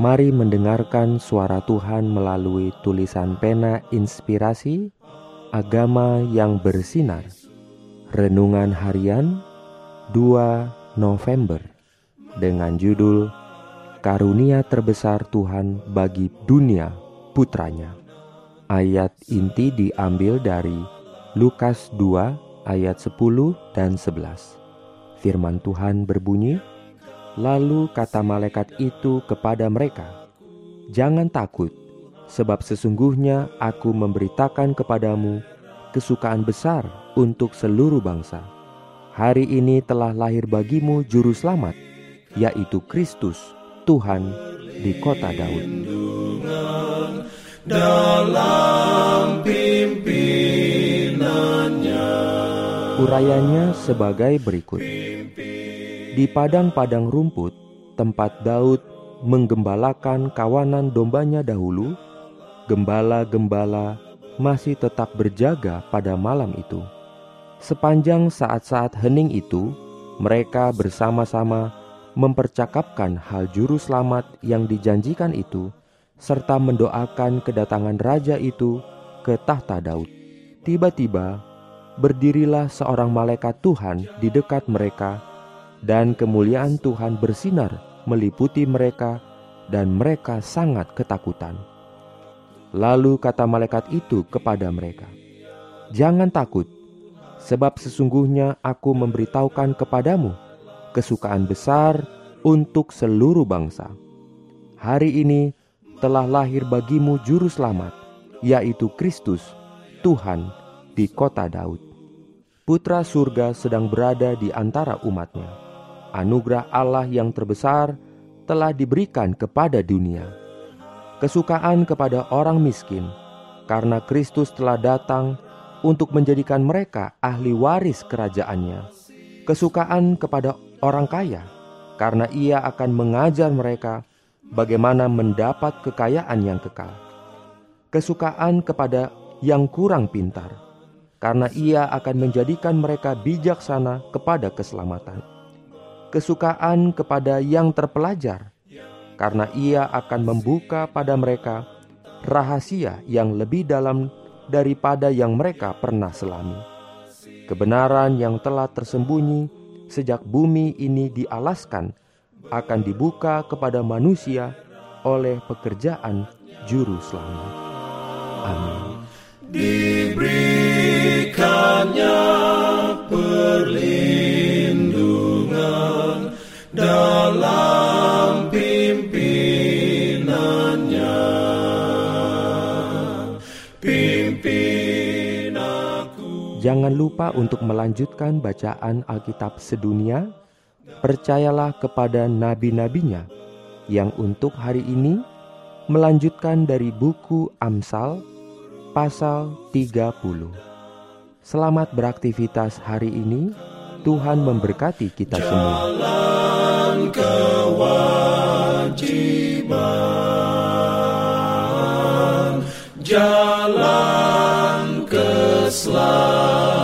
Mari mendengarkan suara Tuhan melalui tulisan pena inspirasi Agama yang Bersinar. Renungan harian 2 November dengan judul Karunia Terbesar Tuhan Bagi Dunia Putranya. Ayat inti diambil dari Lukas 2 ayat 10 dan 11. Firman Tuhan berbunyi, "Lalu kata malaikat itu kepada mereka, 'Jangan takut, sebab sesungguhnya aku memberitakan kepadamu kesukaan besar untuk seluruh bangsa. Hari ini telah lahir bagimu Juruselamat, yaitu Kristus, Tuhan di kota Daud.'" Urayanya sebagai berikut. Di padang-padang rumput, tempat Daud menggembalakan kawanan dombanya dahulu, gembala-gembala masih tetap berjaga pada malam itu. Sepanjang saat-saat hening itu, mereka bersama-sama mempercakapkan hal juru selamat yang dijanjikan itu, serta mendoakan kedatangan raja itu ke tahta Daud. Tiba-tiba, berdirilah seorang malaikat Tuhan di dekat mereka, dan kemuliaan Tuhan bersinar meliputi mereka, dan mereka sangat ketakutan. Lalu kata malaikat itu kepada mereka, "Jangan takut, sebab sesungguhnya aku memberitahukan kepadamu kesukaan besar untuk seluruh bangsa. Hari ini telah lahir bagimu Juru Selamat, yaitu Kristus, Tuhan di kota Daud." Putra surga sedang berada di antara umatnya. Anugerah Allah yang terbesar telah diberikan kepada dunia. Kesukaan kepada orang miskin, karena Kristus telah datang untuk menjadikan mereka ahli waris kerajaannya. Kesukaan kepada orang kaya, karena ia akan mengajar mereka bagaimana mendapat kekayaan yang kekal. Kesukaan kepada yang kurang pintar, karena ia akan menjadikan mereka bijaksana kepada keselamatan. Kesukaan kepada yang terpelajar, karena ia akan membuka pada mereka rahasia yang lebih dalam daripada yang mereka pernah selami. Kebenaran yang telah tersembunyi sejak bumi ini dialaskan akan dibuka kepada manusia oleh pekerjaan Juru Selamat. Amin. Diberikannya perlindungan dalam pimpinannya, pimpin aku. Jangan lupa untuk melanjutkan bacaan Alkitab sedunia. Percayalah kepada nabi-nabinya yang untuk hari ini melanjutkan dari buku Amsal pasal 30. Selamat beraktivitas hari ini. Tuhan memberkati kita semua. Kewajiban, jalan keselamatan.